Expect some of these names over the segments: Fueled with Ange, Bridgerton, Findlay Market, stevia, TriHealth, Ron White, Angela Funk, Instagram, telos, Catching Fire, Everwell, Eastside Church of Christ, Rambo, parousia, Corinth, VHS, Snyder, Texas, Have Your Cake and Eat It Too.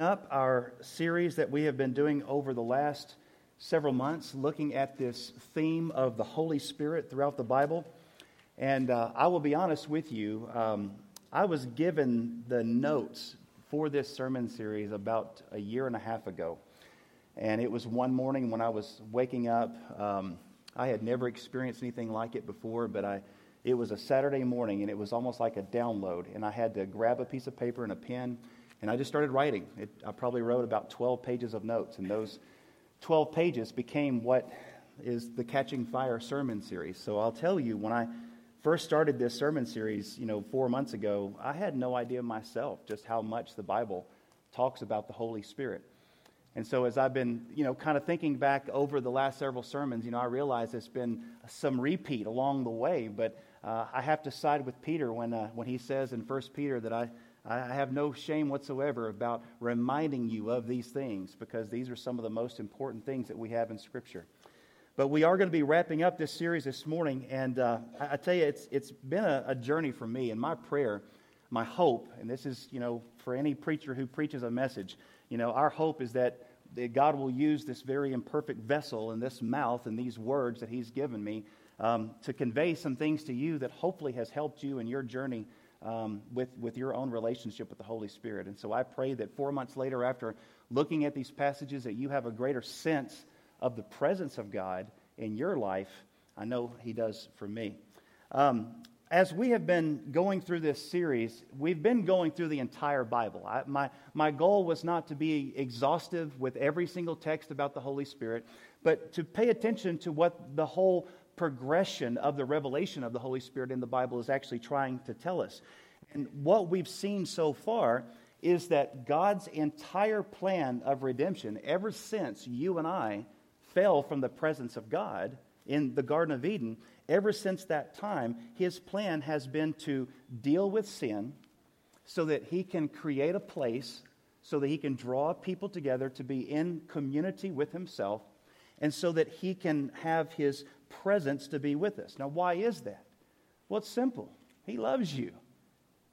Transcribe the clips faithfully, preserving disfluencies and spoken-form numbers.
Up our series that we have been doing over the last several months, looking at this theme of the Holy Spirit throughout the Bible. And uh, I will be honest with you, um, I was given the notes for this sermon series about a year and a half ago. And it was one morning when I was waking up. Um, I had never experienced anything like it before, but I it was a Saturday morning, and it was almost like a download. And I had to grab a piece of paper and a pen, and I just started writing. It, I probably wrote about twelve pages of notes, and those twelve pages became what is the Catching Fire sermon series. So I'll tell you, when I first started this sermon series, you know, four months ago, I had no idea myself just how much the Bible talks about the Holy Spirit. And so as I've been, you know, kind of thinking back over the last several sermons, you know, I realize there's been some repeat along the way, but uh, I have to side with Peter when uh, when he says in First Peter that I I have no shame whatsoever about reminding you of these things, because these are some of the most important things that we have in Scripture. But we are going to be wrapping up this series this morning, and uh, I, I tell you, it's it's been a, a journey for me, and my prayer, my hope, and this is, you know, for any preacher who preaches a message, you know, our hope is that, that God will use this very imperfect vessel and this mouth and these words that He's given me um, to convey some things to you that hopefully has helped you in your journey Um, with, with your own relationship with the Holy Spirit. And so I pray that four months later, after looking at these passages, that you have a greater sense of the presence of God in your life. I know He does for me. Um, as we have been going through this series, we've been going through the entire Bible. I, my, my goal was not to be exhaustive with every single text about the Holy Spirit, but to pay attention to what the whole progression of the revelation of the Holy Spirit in the Bible is actually trying to tell us. And what we've seen so far is that God's entire plan of redemption, ever since you and I fell from the presence of God in the Garden of Eden, ever since that time, His plan has been to deal with sin so that He can create a place, so that He can draw people together to be in community with Himself, and so that He can have His presence to be with us. Now, why is that? Well, it's simple. He loves you.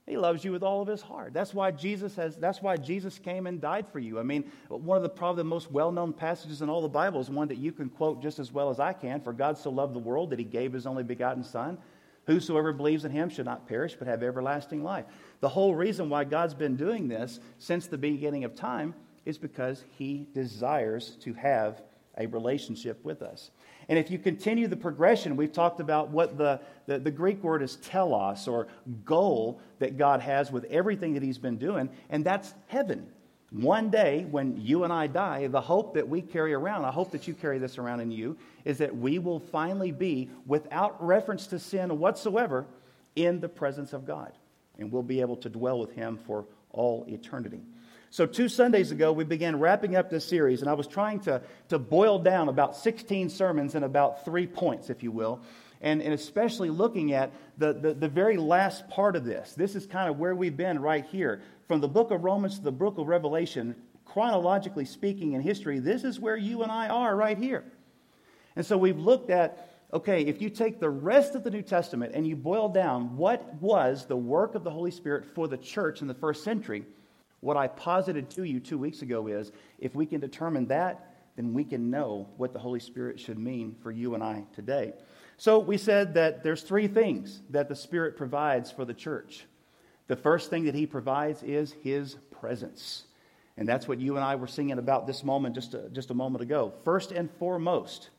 He loves you with all of His heart. That's why Jesus has. That's why Jesus came and died for you. I mean, one of the probably the most well-known passages in all the Bible is one that you can quote just as well as I can. For God so loved the world that He gave His only begotten Son. Whosoever believes in Him should not perish but have everlasting life. The whole reason why God's been doing this since the beginning of time is because He desires to have a relationship with us. And if you continue the progression, we've talked about what the, the, the Greek word is telos, or goal, that God has with everything that He's been doing, and that's heaven. One day, when you and I die, the hope that we carry around, I hope that you carry this around in you, is that we will finally be, without reference to sin whatsoever, in the presence of God. And we'll be able to dwell with Him for all eternity. So two Sundays ago, we began wrapping up this series, and I was trying to, to boil down about sixteen sermons in about three points, if you will, and, and especially looking at the, the, the very last part of this. This is kind of where we've been right here. From the book of Romans to the book of Revelation, chronologically speaking in history, this is where you and I are right here. And so we've looked at, okay, if you take the rest of the New Testament and you boil down what was the work of the Holy Spirit for the church in the first century, what I posited to you two weeks ago is, if we can determine that, then we can know what the Holy Spirit should mean for you and I today. So we said that there's three things that the Spirit provides for the church. The first thing that He provides is His presence. And that's what you and I were singing about this moment just a, just a moment ago. First and foremost,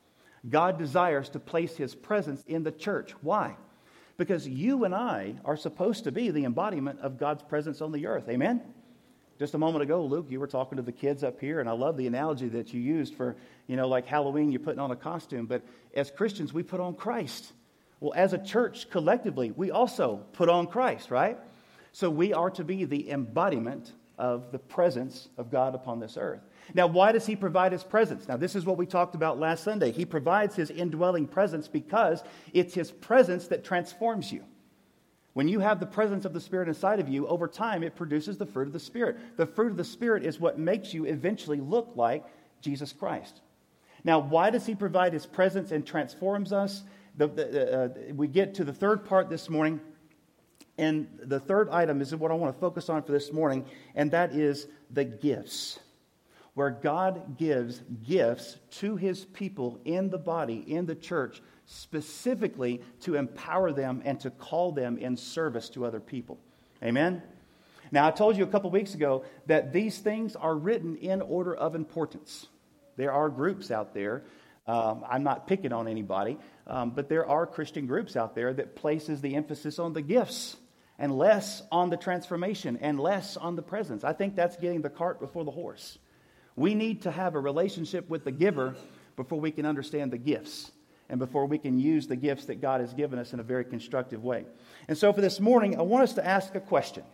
God desires to place His presence in the church. Why? Because you and I are supposed to be the embodiment of God's presence on the earth. Amen? Just a moment ago, Luke, you were talking to the kids up here, and I love the analogy that you used for, you know, like Halloween, you're putting on a costume. But as Christians, we put on Christ. Well, as a church, collectively, we also put on Christ, right? So we are to be the embodiment of the presence of God upon this earth. Now, why does He provide His presence? Now, this is what we talked about last Sunday. He provides His indwelling presence because it's His presence that transforms you. When you have the presence of the Spirit inside of you, over time it produces the fruit of the Spirit. The fruit of the Spirit is what makes you eventually look like Jesus Christ. Now, why does He provide His presence and transforms us? The, the, uh, we get to the third part this morning, And the third item is what I want to focus on for this morning, and that is the gifts, where God gives gifts to his people in the body, in the church, specifically to empower them and to call them in service to other people. Amen? Now, I told you a couple weeks ago that these things are written in order of importance. There are groups out there. Um, I'm not picking on anybody, um, but there are Christian groups out there that places the emphasis on the gifts and less on the transformation and less on the presence. I think that's getting the cart before the horse. We need to have a relationship with the giver before we can understand the gifts and before we can use the gifts that God has given us in a very constructive way. And so for this morning, I want us to ask a question.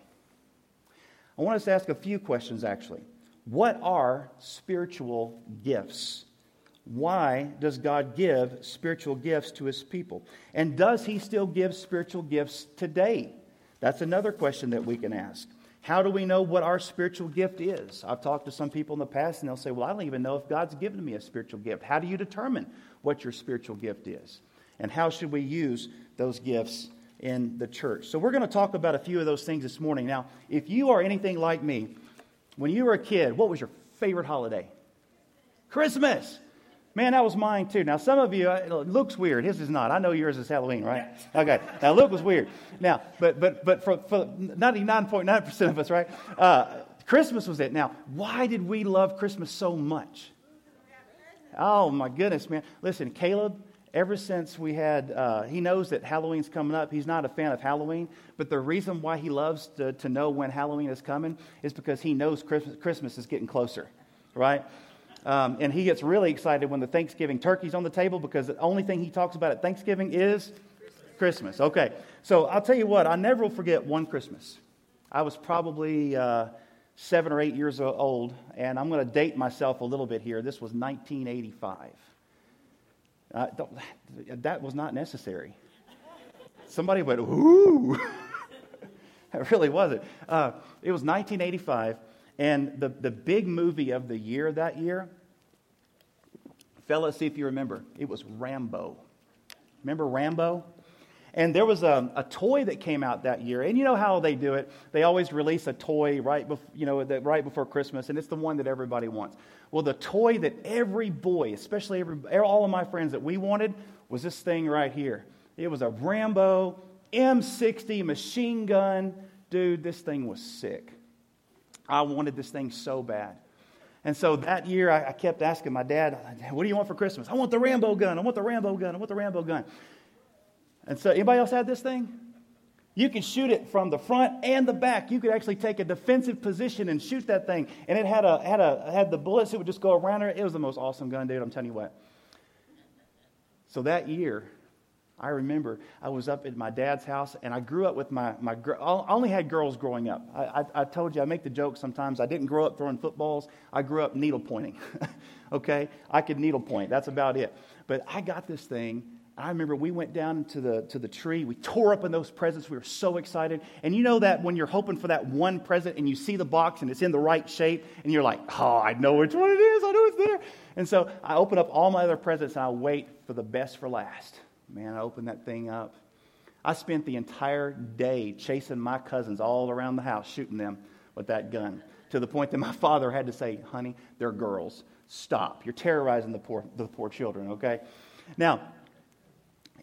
I want us to ask a few questions, actually. What are spiritual gifts? Why does God give spiritual gifts to his people? And does he still give spiritual gifts today? That's another question that we can ask. How do we know what our spiritual gift is? I've talked to some people in the past and they'll say, well, I don't even know if God's given me a spiritual gift. How do you determine what your spiritual gift is? And how should we use those gifts in the church? So we're going to talk about a few of those things this morning. Now, if you are anything like me, when you were a kid, what was your favorite holiday? Christmas! Man, that was mine too. Now, some of you, it looks weird. His is not. I know yours is Halloween, right? Okay. Now, Luke was weird. Now, but but but for, for ninety-nine point nine percent of us, right? Uh, Christmas was it. Now, why did we love Christmas so much? Oh, my goodness, man. Listen, Caleb, ever since we had, uh, he knows that Halloween's coming up. He's not a fan of Halloween, but the reason why he loves to, to know when Halloween is coming is because he knows Christmas, Christmas is getting closer, right? Um, and he gets really excited when the Thanksgiving turkey's on the table because the only thing he talks about at Thanksgiving is Christmas. Christmas. Okay, so I'll tell you what, I never will forget one Christmas. I was probably uh, seven or eight years old, and I'm going to date myself a little bit here. This was nineteen eighty-five. Uh, don't, that was not necessary. Somebody went, ooh. It really wasn't. Uh, it was nineteen eighty-five. And the, the big movie of the year that year, fellas, see if you remember, it was Rambo. Remember Rambo? And there was a, a toy that came out that year. And you know how they do it. They always release a toy right, bef- you know, the, right before Christmas, and it's the one that everybody wants. Well, the toy that every boy, especially every, all of my friends that we wanted, was this thing right here. It was a Rambo M sixty machine gun. Dude, this thing was sick. I wanted this thing so bad. And so that year, I, I kept asking my dad, what do you want for Christmas? I want the Rambo gun. I want the Rambo gun. I want the Rambo gun. And so anybody else had this thing? You could shoot it from the front and the back. You could actually take a defensive position and shoot that thing. And it had a had a had the bullets. It would just go around it. It was the most awesome gun, dude. I'm telling you what. So that year, I remember I was up at my dad's house, and I grew up with my, my girl. I only had girls growing up. I, I, I told you, I make the joke sometimes. I didn't grow up throwing footballs. I grew up needle pointing, okay? I could needle point. That's about it. But I got this thing. I remember we went down to the to the tree. We tore up in those presents. We were so excited. And you know that when you're hoping for that one present and you see the box and it's in the right shape and you're like, oh, I know which one it is. I know it's there. And so I open up all my other presents and I wait for the best for last. Man, I opened that thing up. I spent the entire day chasing my cousins all around the house, shooting them with that gun, to the point that my father had to say, honey, they're girls. Stop. You're terrorizing the poor the poor children, okay? Now,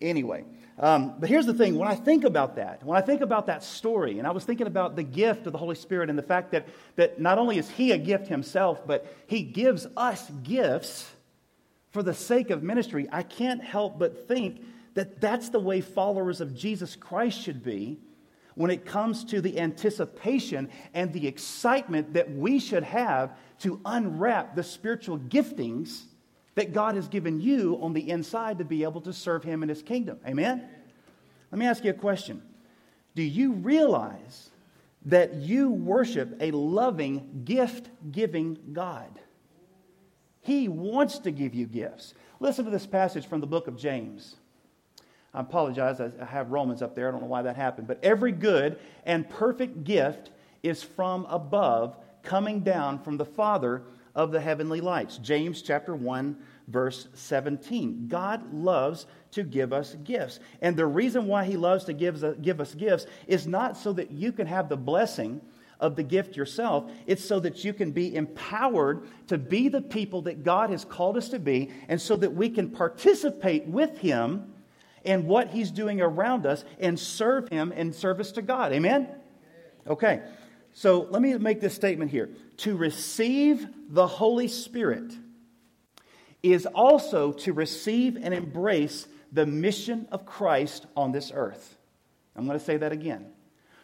anyway, um, but here's the thing. When I think about that, when I think about that story, and I was thinking about the gift of the Holy Spirit and the fact that, that not only is he a gift himself, but he gives us gifts for the sake of ministry, I can't help but think that that's the way followers of Jesus Christ should be when it comes to the anticipation and the excitement that we should have to unwrap the spiritual giftings that God has given you on the inside to be able to serve him in his kingdom. Amen? Let me ask you a question. Do you realize that you worship a loving, gift-giving God? He wants to give you gifts. Listen to this passage from the book of James. I apologize, I have Romans up there. I don't know why that happened. But every good and perfect gift is from above, coming down from the Father of the heavenly lights. James chapter one, verse seventeen. God loves to give us gifts. And the reason why he loves to give us, give us gifts is not so that you can have the blessing of the gift yourself. It's so that you can be empowered to be the people that God has called us to be, and so that we can participate with him in what he's doing around us and serve him in service to God. Amen? Okay. So let me make this statement here. To receive the Holy Spirit is also to receive and embrace the mission of Christ on this earth. I'm going to say that again.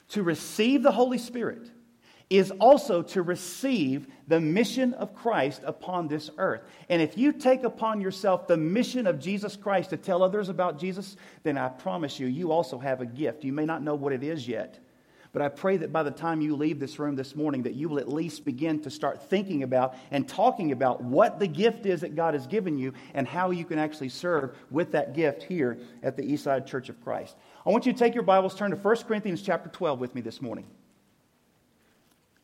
To receive the Holy Spirit is also to receive the mission of Christ upon this earth. And if you take upon yourself the mission of Jesus Christ to tell others about Jesus, then I promise you, you also have a gift. You may not know what it is yet, but I pray that by the time you leave this room this morning, that you will at least begin to start thinking about and talking about what the gift is that God has given you and how you can actually serve with that gift here at the Eastside Church of Christ. I want you to take your Bibles, turn to First Corinthians chapter twelve with me this morning.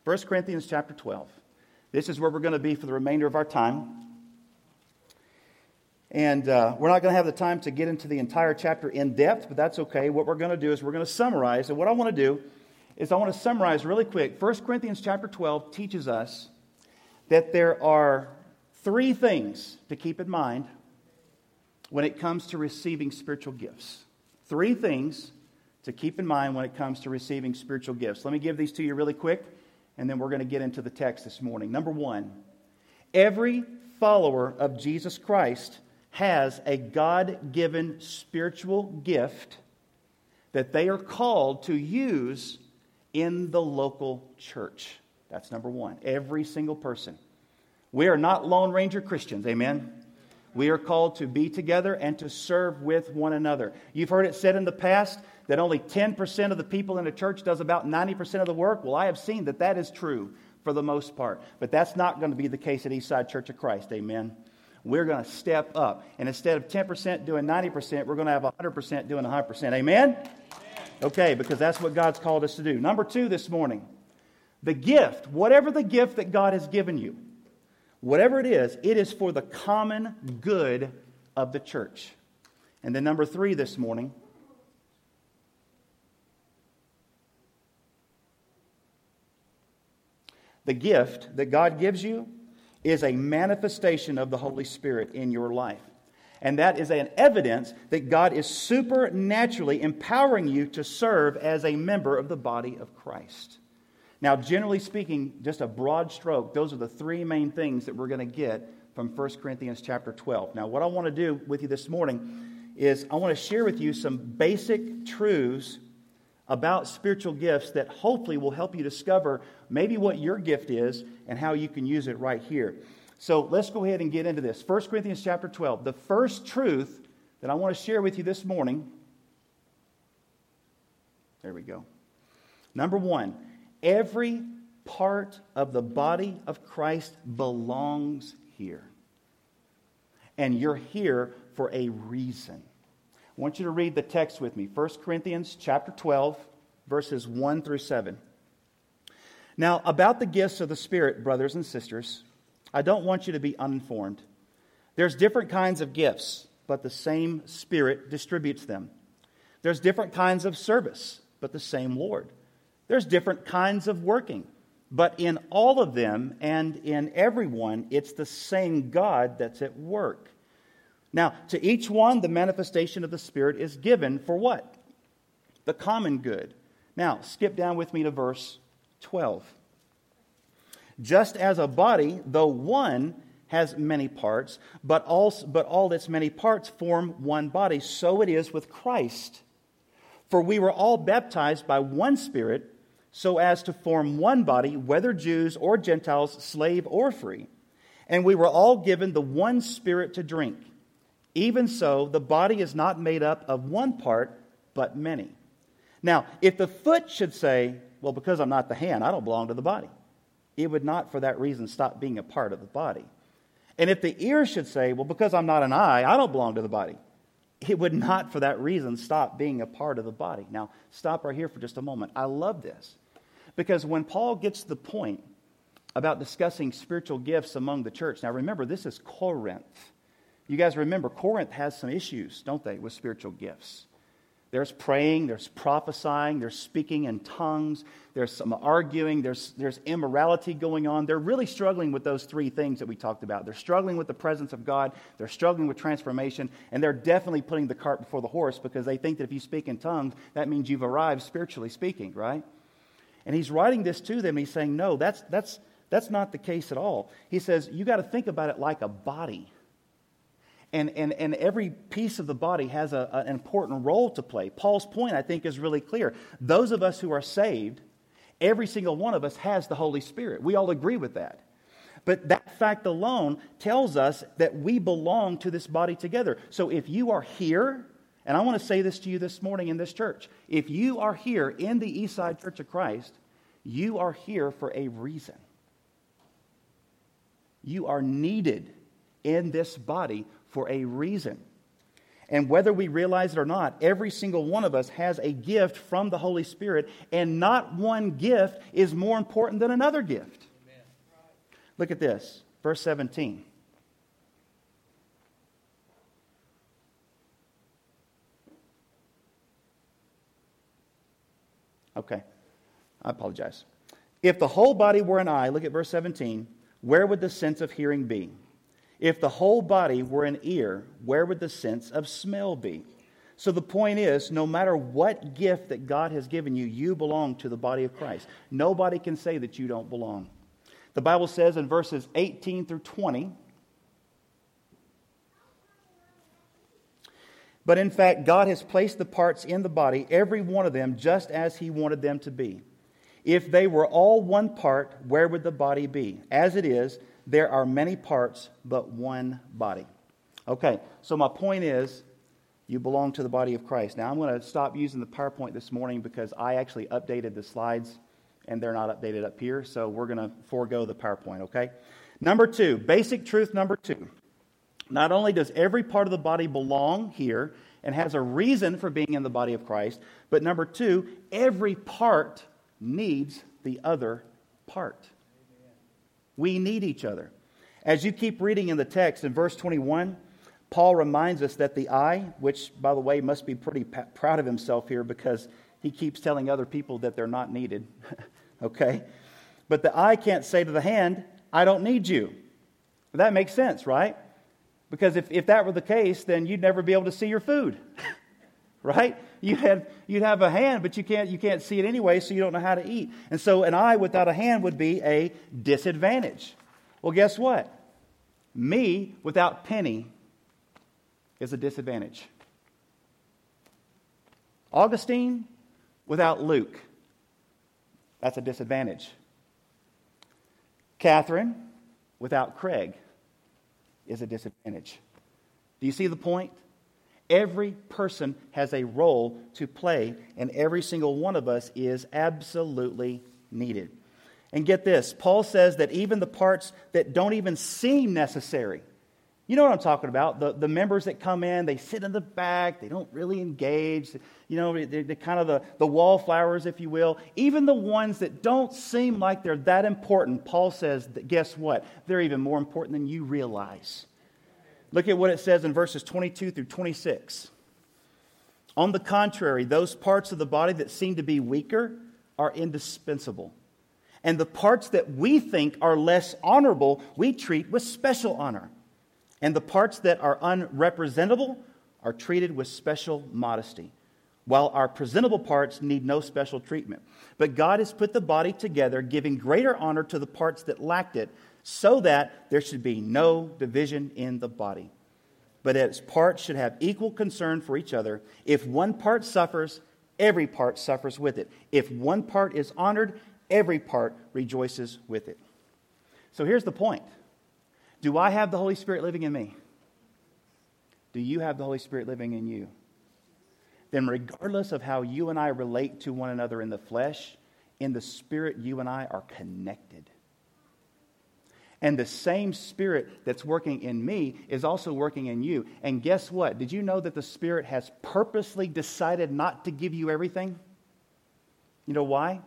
First Corinthians chapter twelve. This is where we're going to be for the remainder of our time. And uh, we're not going to have the time to get into the entire chapter in depth, but that's okay. What we're going to do is we're going to summarize. And what I want to do is I want to summarize really quick. First Corinthians chapter twelve teaches us that there are three things to keep in mind when it comes to receiving spiritual gifts. Three things to keep in mind when it comes to receiving spiritual gifts. Let me give these to you really quick, and then we're going to get into the text this morning. Number one, every follower of Jesus Christ has a God-given spiritual gift that they are called to use in the local church. That's number one. Every single person. We are not Lone Ranger Christians. Amen? We are called to be together and to serve with one another. You've heard it said in the past that only ten percent of the people in a church does about ninety percent of the work. Well, I have seen that that is true for the most part. But that's not going to be the case at Eastside Church of Christ. Amen? We're going to step up. And instead of ten percent doing ninety percent, we're going to have one hundred percent doing one hundred percent. Amen? Okay, because that's what God's called us to do. Number two this morning, the gift, whatever the gift that God has given you, whatever it is, it is for the common good of the church. And then number three this morning, the gift that God gives you is a manifestation of the Holy Spirit in your life. And that is an evidence that God is supernaturally empowering you to serve as a member of the body of Christ. Now, generally speaking, just a broad stroke, those are the three main things that we're going to get from First Corinthians chapter twelve. Now, what I want to do with you this morning is I want to share with you some basic truths about spiritual gifts that hopefully will help you discover maybe what your gift is and how you can use it right here. So let's go ahead and get into this. First Corinthians chapter twelve. The first truth that I want to share with you this morning. There we go. Number one, every part of the body of Christ belongs here. And you're here for a reason. I want you to read the text with me. First Corinthians chapter twelve, verses one through seven. Now, about the gifts of the Spirit, brothers and sisters, I don't want you to be uninformed. There's different kinds of gifts, but the same Spirit distributes them. There's different kinds of service, but the same Lord. There's different kinds of working, but in all of them and in everyone, it's the same God that's at work. Now, to each one, the manifestation of the Spirit is given for what? The common good. Now, skip down with me to verse twelve. Just as a body, though one, has many parts, but all, but all its many parts form one body, so it is with Christ. For we were all baptized by one Spirit, so as to form one body, whether Jews or Gentiles, slave or free. And we were all given the one Spirit to drink. Even so, the body is not made up of one part, but many. Now, if the foot should say, well, because I'm not the hand, I don't belong to the body, it would not for that reason stop being a part of the body. And if the ear should say, well, because I'm not an eye, I don't belong to the body, it would not for that reason stop being a part of the body. Now, stop right here for just a moment. I love this, because when Paul gets to the point about discussing spiritual gifts among the church, now remember, this is Corinth. You guys remember, Corinth has some issues, don't they, with spiritual gifts. There's praying, there's prophesying, there's speaking in tongues, there's some arguing, there's, there's immorality going on. They're really struggling with those three things that we talked about. They're struggling with the presence of God, they're struggling with transformation, and they're definitely putting the cart before the horse because they think that if you speak in tongues, that means you've arrived spiritually speaking, right? And he's writing this to them, and he's saying, no, that's, that's, that's not the case at all. He says, you got to think about it like a body. And, and and every piece of the body has a, an important role to play. Paul's point, I think, is really clear. Those of us who are saved, every single one of us has the Holy Spirit. We all agree with that. But that fact alone tells us that we belong to this body together. So if you are here, and I want to say this to you this morning in this church, if you are here in the Eastside Church of Christ, you are here for a reason. You are needed in this body for a reason. And whether we realize it or not, every single one of us has a gift from the Holy Spirit, and not one gift is more important than another gift. Amen. Look at this, verse seventeen. Okay, I apologize. If the whole body were an eye, look at verse seventeen, where would the sense of hearing be? If the whole body were an ear, where would the sense of smell be? So the point is, no matter what gift that God has given you, you belong to the body of Christ. Nobody can say that you don't belong. The Bible says in verses eighteen through twenty, but in fact, God has placed the parts in the body, every one of them, just as He wanted them to be. If they were all one part, where would the body be? As it is, there are many parts, but one body. Okay, so my point is, you belong to the body of Christ. Now, I'm going to stop using the PowerPoint this morning because I actually updated the slides, and they're not updated up here, so we're going to forego the PowerPoint, okay? Number two, basic truth number two. Not only does every part of the body belong here and has a reason for being in the body of Christ, but number two, every part needs the other part. We need each other. As you keep reading in the text, in verse twenty-one, Paul reminds us that the eye, which, by the way, must be pretty p- proud of himself here because he keeps telling other people that they're not needed, okay? But the eye can't say to the hand, I don't need you. That makes sense, right? Because if, if that were the case, then you'd never be able to see your food, right? You have, you'd have a hand, but you can't, you can't see it anyway, so you don't know how to eat. And so an eye without a hand would be a disadvantage. Well, guess what? Me without Penny is a disadvantage. Augustine without Luke, that's a disadvantage. Catherine without Craig is a disadvantage. Do you see the point? Every person has a role to play, and every single one of us is absolutely needed. And get this, Paul says that even the parts that don't even seem necessary, you know what I'm talking about, the, the members that come in, they sit in the back, they don't really engage, you know, they're, they're kind of the, the wallflowers, if you will. Even the ones that don't seem like they're that important, Paul says, that, guess what, they're even more important than you realize. Look at what it says in verses twenty-two through twenty-six. On the contrary, those parts of the body that seem to be weaker are indispensable. And the parts that we think are less honorable, we treat with special honor. And the parts that are unrepresentable are treated with special modesty, while our presentable parts need no special treatment. But God has put the body together, giving greater honor to the parts that lacked it, so that there should be no division in the body, but its parts should have equal concern for each other. If one part suffers, every part suffers with it. If one part is honored, every part rejoices with it. So here's the point. Do I have the Holy Spirit living in me? Do you have the Holy Spirit living in you? Then regardless of how you and I relate to one another in the flesh, in the Spirit you and I are connected. And the same Spirit that's working in me is also working in you. And guess what? Did you know that the Spirit has purposely decided not to give you everything? You know why?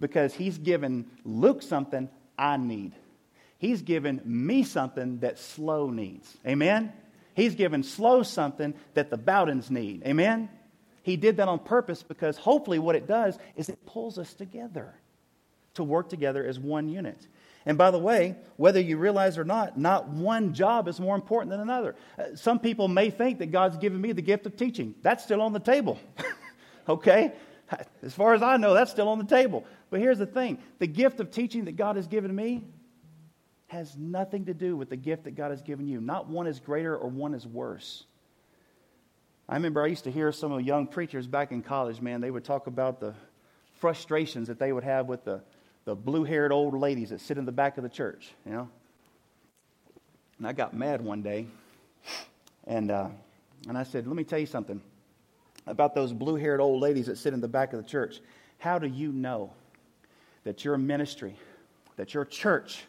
Because He's given Luke something I need. He's given me something that slow needs. Amen? He's given slow something that the Bowdens need. Amen? He did that on purpose because hopefully what it does is it pulls us together to work together as one unit. And by the way, whether you realize or not, not one job is more important than another. Uh, some people may think that God's given me the gift of teaching. That's still on the table. Okay? As far as I know, that's still on the table. But here's the thing. The gift of teaching that God has given me has nothing to do with the gift that God has given you. Not one is greater or one is worse. I remember I used to hear some of the young preachers back in college, man, they would talk about the frustrations that they would have with the, the blue-haired old ladies that sit in the back of the church, you know. And I got mad one day, and uh, and I said, let me tell you something about those blue-haired old ladies that sit in the back of the church. How do you know that your ministry, that your church,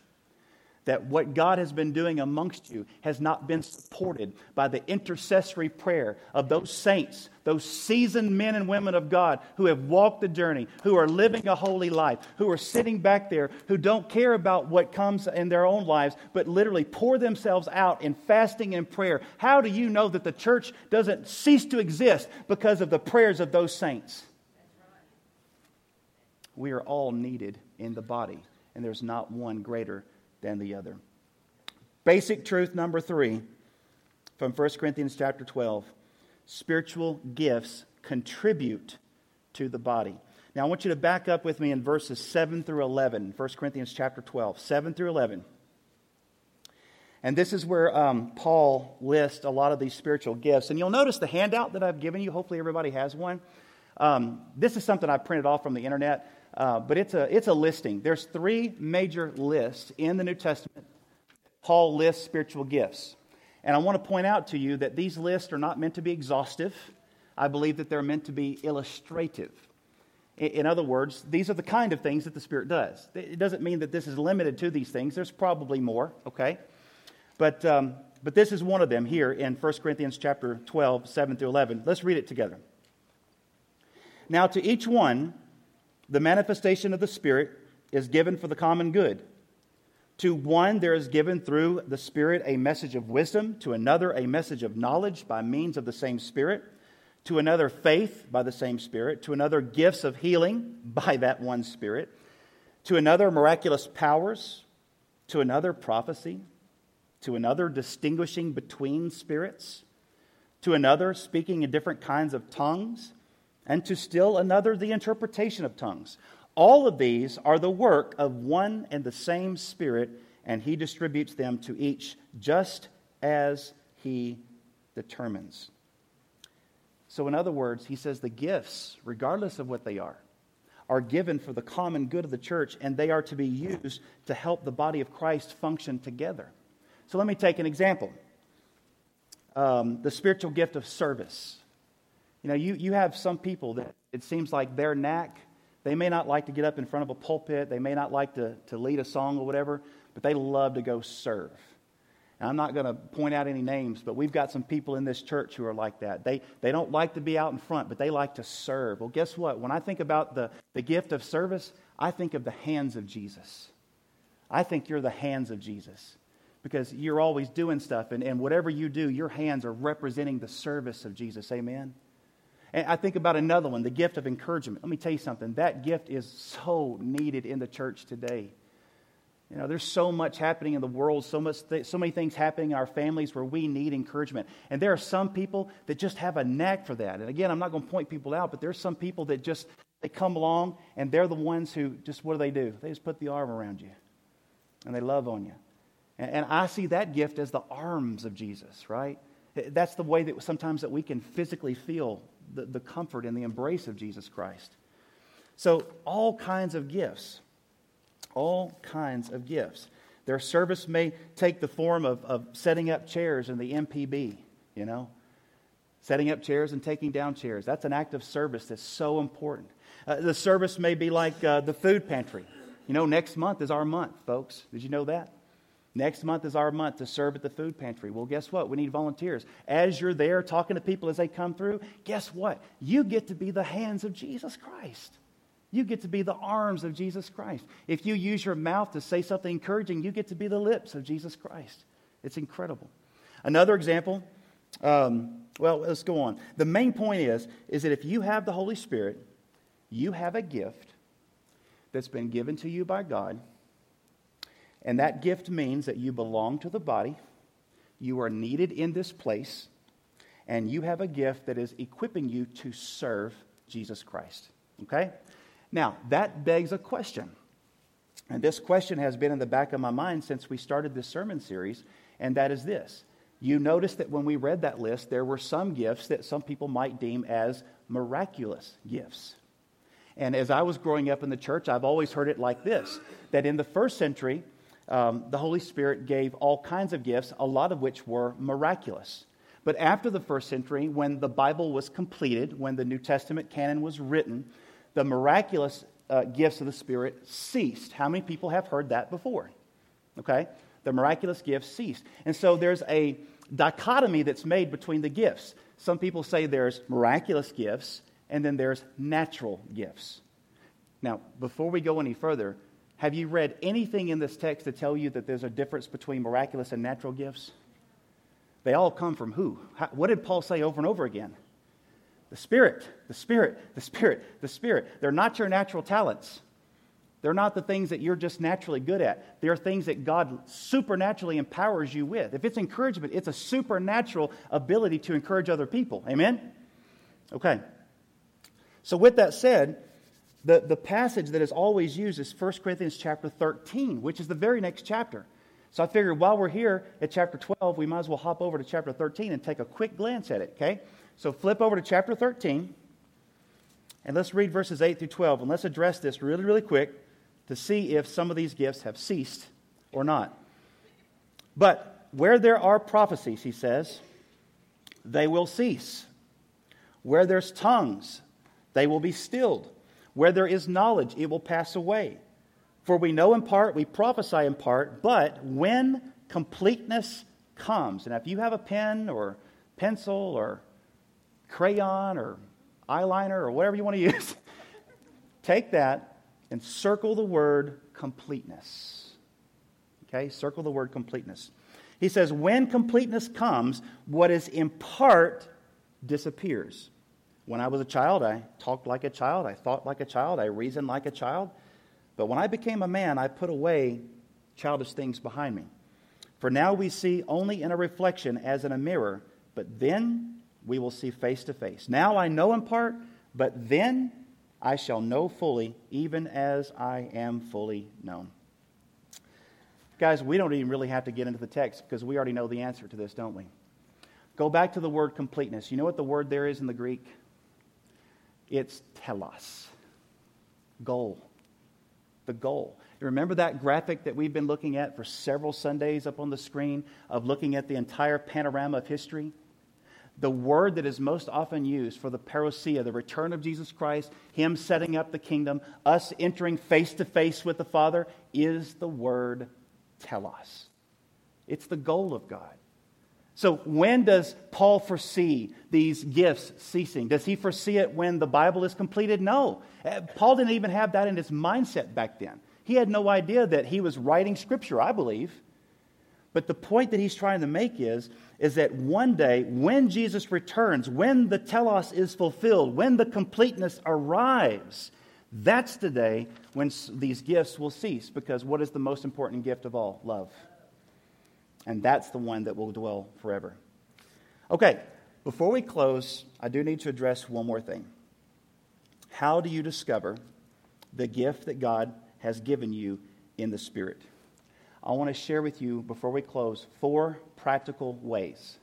that what God has been doing amongst you has not been supported by the intercessory prayer of those saints, those seasoned men and women of God who have walked the journey, who are living a holy life, who are sitting back there, who don't care about what comes in their own lives, but literally pour themselves out in fasting and prayer? How do you know that the church doesn't cease to exist because of the prayers of those saints? We are all needed in the body, and there's not one greater than the other. Basic truth number three from First Corinthians chapter twelve. Spiritual gifts contribute to the body. Now I want you to back up with me in verses seven through eleven. First Corinthians chapter twelve. seven through eleven. And this is where um, Paul lists a lot of these spiritual gifts. And you'll notice the handout that I've given you. Hopefully everybody has one. Um, this is something I printed off from the internet. Uh, but it's a it's a listing. There's three major lists in the New Testament. Paul lists spiritual gifts. And I want to point out to you that these lists are not meant to be exhaustive. I believe that they're meant to be illustrative. In, in other words, these are the kind of things that the Spirit does. It doesn't mean that this is limited to these things. There's probably more, okay? But um, but this is one of them here in First Corinthians chapter twelve, seven through eleven. Let's read it together. Now to each one, the manifestation of the Spirit is given for the common good. To one there is given through the Spirit a message of wisdom, to another a message of knowledge by means of the same Spirit, to another faith by the same Spirit, to another gifts of healing by that one Spirit, to another miraculous powers, to another prophecy, to another distinguishing between spirits, to another speaking in different kinds of tongues, and to still another, the interpretation of tongues. All of these are the work of one and the same Spirit, and He distributes them to each just as He determines. So in other words, he says the gifts, regardless of what they are, are given for the common good of the church, and they are to be used to help the body of Christ function together. So let me take an example. Um, the spiritual gift of service. You know, you, you have some people that it seems like their knack, they may not like to get up in front of a pulpit, they may not like to, to lead a song or whatever, but they love to go serve. And I'm not going to point out any names, but we've got some people in this church who are like that. They they don't like to be out in front, but they like to serve. Well, guess what? When I think about the, the gift of service, I think of the hands of Jesus. I think you're the hands of Jesus because you're always doing stuff, and, and whatever you do, your hands are representing the service of Jesus. Amen? And I think about another one, the gift of encouragement. Let me tell you something. That gift is so needed in the church today. You know, there's so much happening in the world, so much, th- so many things happening in our families where we need encouragement. And there are some people that just have a knack for that. And again, I'm not going to point people out, but there's some people that just, they come along and they're the ones who just, what do they do? They just put the arm around you and they love on you. And, and I see that gift as the arms of Jesus, right? That's the way that sometimes that we can physically feel The, the comfort and the embrace of Jesus Christ. So all kinds of gifts, all kinds of gifts. Their service may take the form of, of setting up chairs in the M P B, you know, setting up chairs and taking down chairs. That's an act of service that's so important. Uh, the service may be like uh, the food pantry. You know, next month is our month, folks. Did you know that? Next month is our month to serve at the food pantry. Well, guess what? We need volunteers. As you're there talking to people as they come through, guess what? You get to be the hands of Jesus Christ. You get to be the arms of Jesus Christ. If you use your mouth to say something encouraging, you get to be the lips of Jesus Christ. It's incredible. Another example, um, well, let's go on. The main point is, is that if you have the Holy Spirit, you have a gift that's been given to you by God. And that gift means that you belong to the body, you are needed in this place, and you have a gift that is equipping you to serve Jesus Christ. Okay? Now, that begs a question. And this question has been in the back of my mind since we started this sermon series, and that is this. You notice that when we read that list, there were some gifts that some people might deem as miraculous gifts. And as I was growing up in the church, I've always heard it like this, that in the first century, um, the Holy Spirit gave all kinds of gifts, a lot of which were miraculous. But after the first century, when the Bible was completed, when the New Testament canon was written, the miraculous uh, gifts of the Spirit ceased. How many people have heard that before? Okay? The miraculous gifts ceased. And so there's a dichotomy that's made between the gifts. Some people say there's miraculous gifts, and then there's natural gifts. Now, before we go any further, have you read anything in this text to tell you that there's a difference between miraculous and natural gifts? They all come from who? How, what did Paul say over and over again? The Spirit, the Spirit, the Spirit, the Spirit. They're not your natural talents. They're not the things that you're just naturally good at. They're things that God supernaturally empowers you with. If it's encouragement, it's a supernatural ability to encourage other people. Amen? Okay. So with that said, the, the passage that is always used is First Corinthians chapter thirteen, which is the very next chapter. So I figured while we're here at chapter twelve, we might as well hop over to chapter thirteen and take a quick glance at it, okay? So flip over to chapter thirteen, and let's read verses eight through twelve, and let's address this really, really quick to see if some of these gifts have ceased or not. But where there are prophecies, he says, they will cease. Where there's tongues, they will be stilled. Where there is knowledge, it will pass away. For we know in part, we prophesy in part, but when completeness comes. And if you have a pen or pencil or crayon or eyeliner or whatever you want to use, take that and circle the word completeness. Okay, circle the word completeness. He says, when completeness comes, what is in part disappears. When I was a child, I talked like a child, I thought like a child, I reasoned like a child. But when I became a man, I put away childish things behind me. For now we see only in a reflection as in a mirror, but then we will see face to face. Now I know in part, but then I shall know fully, even as I am fully known. Guys, we don't even really have to get into the text because we already know the answer to this, don't we? Go back to the word completeness. You know what the word there is in the Greek? It's telos, goal, the goal. You remember that graphic that we've been looking at for several Sundays up on the screen of looking at the entire panorama of history? The word that is most often used for the parousia, the return of Jesus Christ, Him setting up the kingdom, us entering face-to-face with the Father, is the word telos. It's the goal of God. So when does Paul foresee these gifts ceasing? Does he foresee it when the Bible is completed? No. Paul didn't even have that in his mindset back then. He had no idea that he was writing Scripture, I believe. But the point that he's trying to make is, is that one day, when Jesus returns, when the telos is fulfilled, when the completeness arrives, that's the day when these gifts will cease. Because what is the most important gift of all? Love. And that's the one that will dwell forever. Okay, before we close, I do need to address one more thing. How do you discover the gift that God has given you in the Spirit? I want to share with you, before we close, four practical ways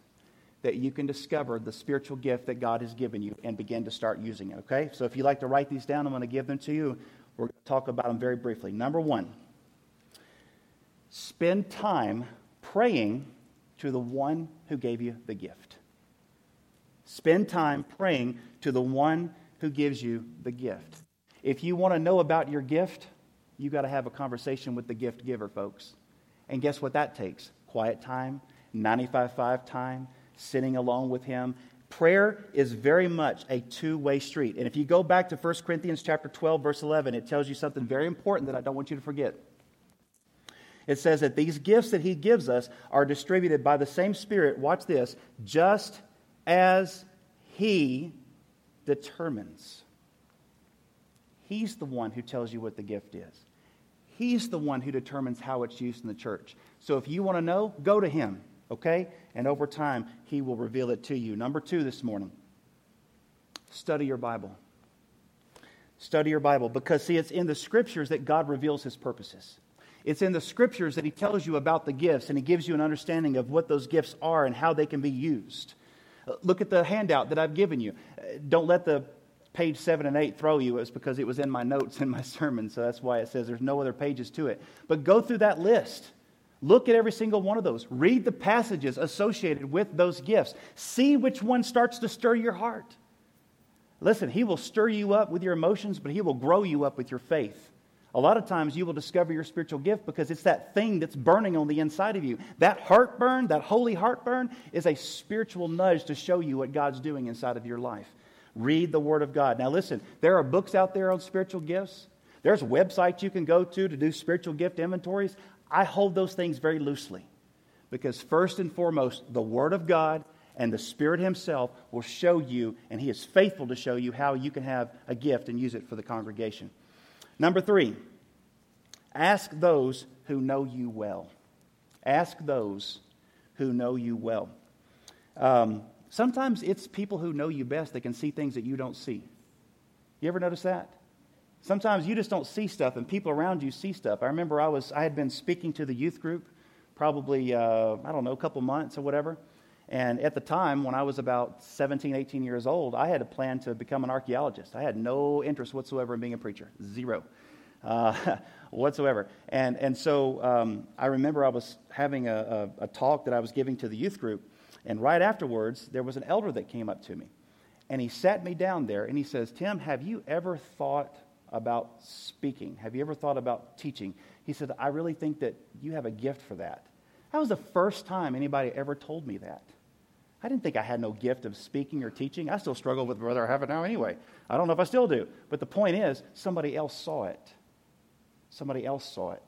that you can discover the spiritual gift that God has given you and begin to start using it, okay? So if you'd like to write these down, I'm going to give them to you. We're going to talk about them very briefly. Number one, spend time praying to the one who gave you the gift. Spend time praying to the one who gives you the gift. If you want to know about your gift, you've got to have a conversation with the gift giver, folks. And guess what that takes? Quiet time, ninety-five five time, sitting alone with him, Prayer is very much a two-way street. And if you go back to First Corinthians chapter twelve, verse eleven, it tells you something very important that I don't want you to forget. It says that these gifts that He gives us are distributed by the same Spirit, watch this, just as He determines. He's the one who tells you what the gift is. He's the one who determines how it's used in the church. So if you want to know, go to Him, okay? And over time, He will reveal it to you. Number two this morning, study your Bible. Study your Bible. Because, see, it's in the Scriptures that God reveals His purposes. It's in the Scriptures that He tells you about the gifts, and He gives you an understanding of what those gifts are and how they can be used. Look at the handout that I've given you. Don't let the page seven and eight throw you. It's because it was in my notes in my sermon, so that's why it says there's no other pages to it. But go through that list. Look at every single one of those. Read the passages associated with those gifts. See which one starts to stir your heart. Listen, He will stir you up with your emotions, but He will grow you up with your faith. A lot of times you will discover your spiritual gift because it's that thing that's burning on the inside of you. That heartburn, that holy heartburn, is a spiritual nudge to show you what God's doing inside of your life. Read the Word of God. Now listen, there are books out there on spiritual gifts. There's websites you can go to to do spiritual gift inventories. I hold those things very loosely because first and foremost, the Word of God and the Spirit Himself will show you, and He is faithful to show you how you can have a gift and use it for the congregation. Number three, ask those who know you well. Ask those who know you well. Um, sometimes it's people who know you best that can see things that you don't see. You ever notice that? Sometimes you just don't see stuff, and people around you see stuff. I remember I was I had been speaking to the youth group probably, uh, I don't know, a couple months or whatever. And at the time, when I was about seventeen, eighteen years old, I had a plan to become an archaeologist. I had no interest whatsoever in being a preacher. Zero. Uh, whatsoever. And and so um, I remember I was having a, a, a talk that I was giving to the youth group. And right afterwards, there was an elder that came up to me. And he sat me down there and he says, "Tim, have you ever thought about speaking? Have you ever thought about teaching?" He said, "I really think that you have a gift for that." That was the first time anybody ever told me that. I didn't think I had no gift of speaking or teaching. I still struggle with whether I have it now anyway. I don't know if I still do. But the point is, somebody else saw it. Somebody else saw it.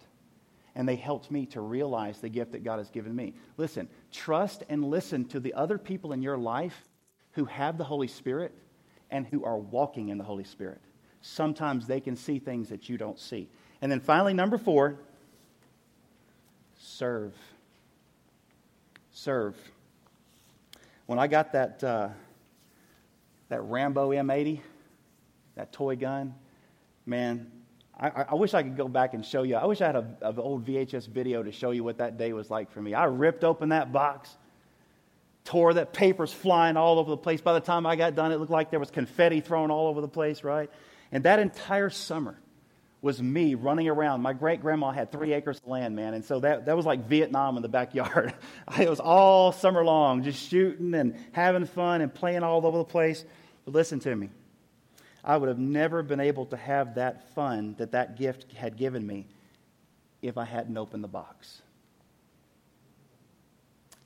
And they helped me to realize the gift that God has given me. Listen, trust and listen to the other people in your life who have the Holy Spirit and who are walking in the Holy Spirit. Sometimes they can see things that you don't see. And then finally, number four, serve. Serve. When I got that uh, that Rambo M eighty, that toy gun, man, I, I wish I could go back and show you. I wish I had an old V H S video to show you what that day was like for me. I ripped open that box, tore that papers flying all over the place. By the time I got done, it looked like there was confetti thrown all over the place, right? And that entire summer was me running around. My great-grandma had three acres of land, man. And so that, that was like Vietnam in the backyard. It was all summer long, just shooting and having fun and playing all over the place. But listen to me. I would have never been able to have that fun that that gift had given me if I hadn't opened the box.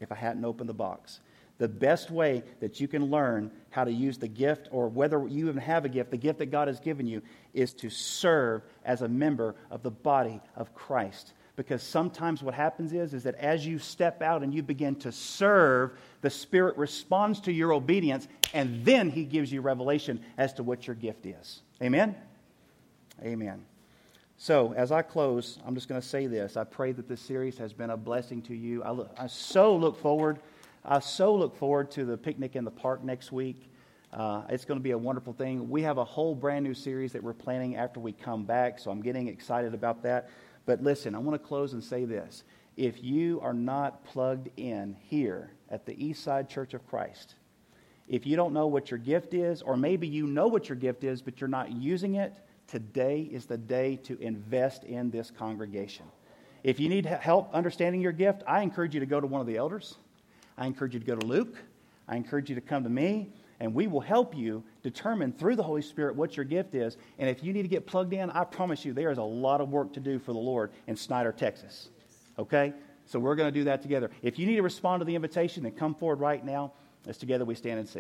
If I hadn't opened the box. The best way that you can learn how to use the gift, or whether you even have a gift, the gift that God has given you, is to serve as a member of the body of Christ. Because sometimes what happens is, is that as you step out and you begin to serve, the Spirit responds to your obedience, and then He gives you revelation as to what your gift is. Amen? Amen. So, as I close, I'm just going to say this. I pray that this series has been a blessing to you. I, look, I so look forward I so look forward to the picnic in the park next week. Uh, it's going to be a wonderful thing. We have a whole brand new series that we're planning after we come back, so I'm getting excited about that. But listen, I want to close and say this. If you are not plugged in here at the Eastside Church of Christ, if you don't know what your gift is, or maybe you know what your gift is, but you're not using it, today is the day to invest in this congregation. If you need help understanding your gift, I encourage you to go to one of the elders. I encourage you to go to Luke. I encourage you to come to me, and we will help you determine through the Holy Spirit what your gift is. And if you need to get plugged in, I promise you there is a lot of work to do for the Lord in Snyder, Texas. Okay? So we're going to do that together. If you need to respond to the invitation, then come forward right now as together we stand and sing.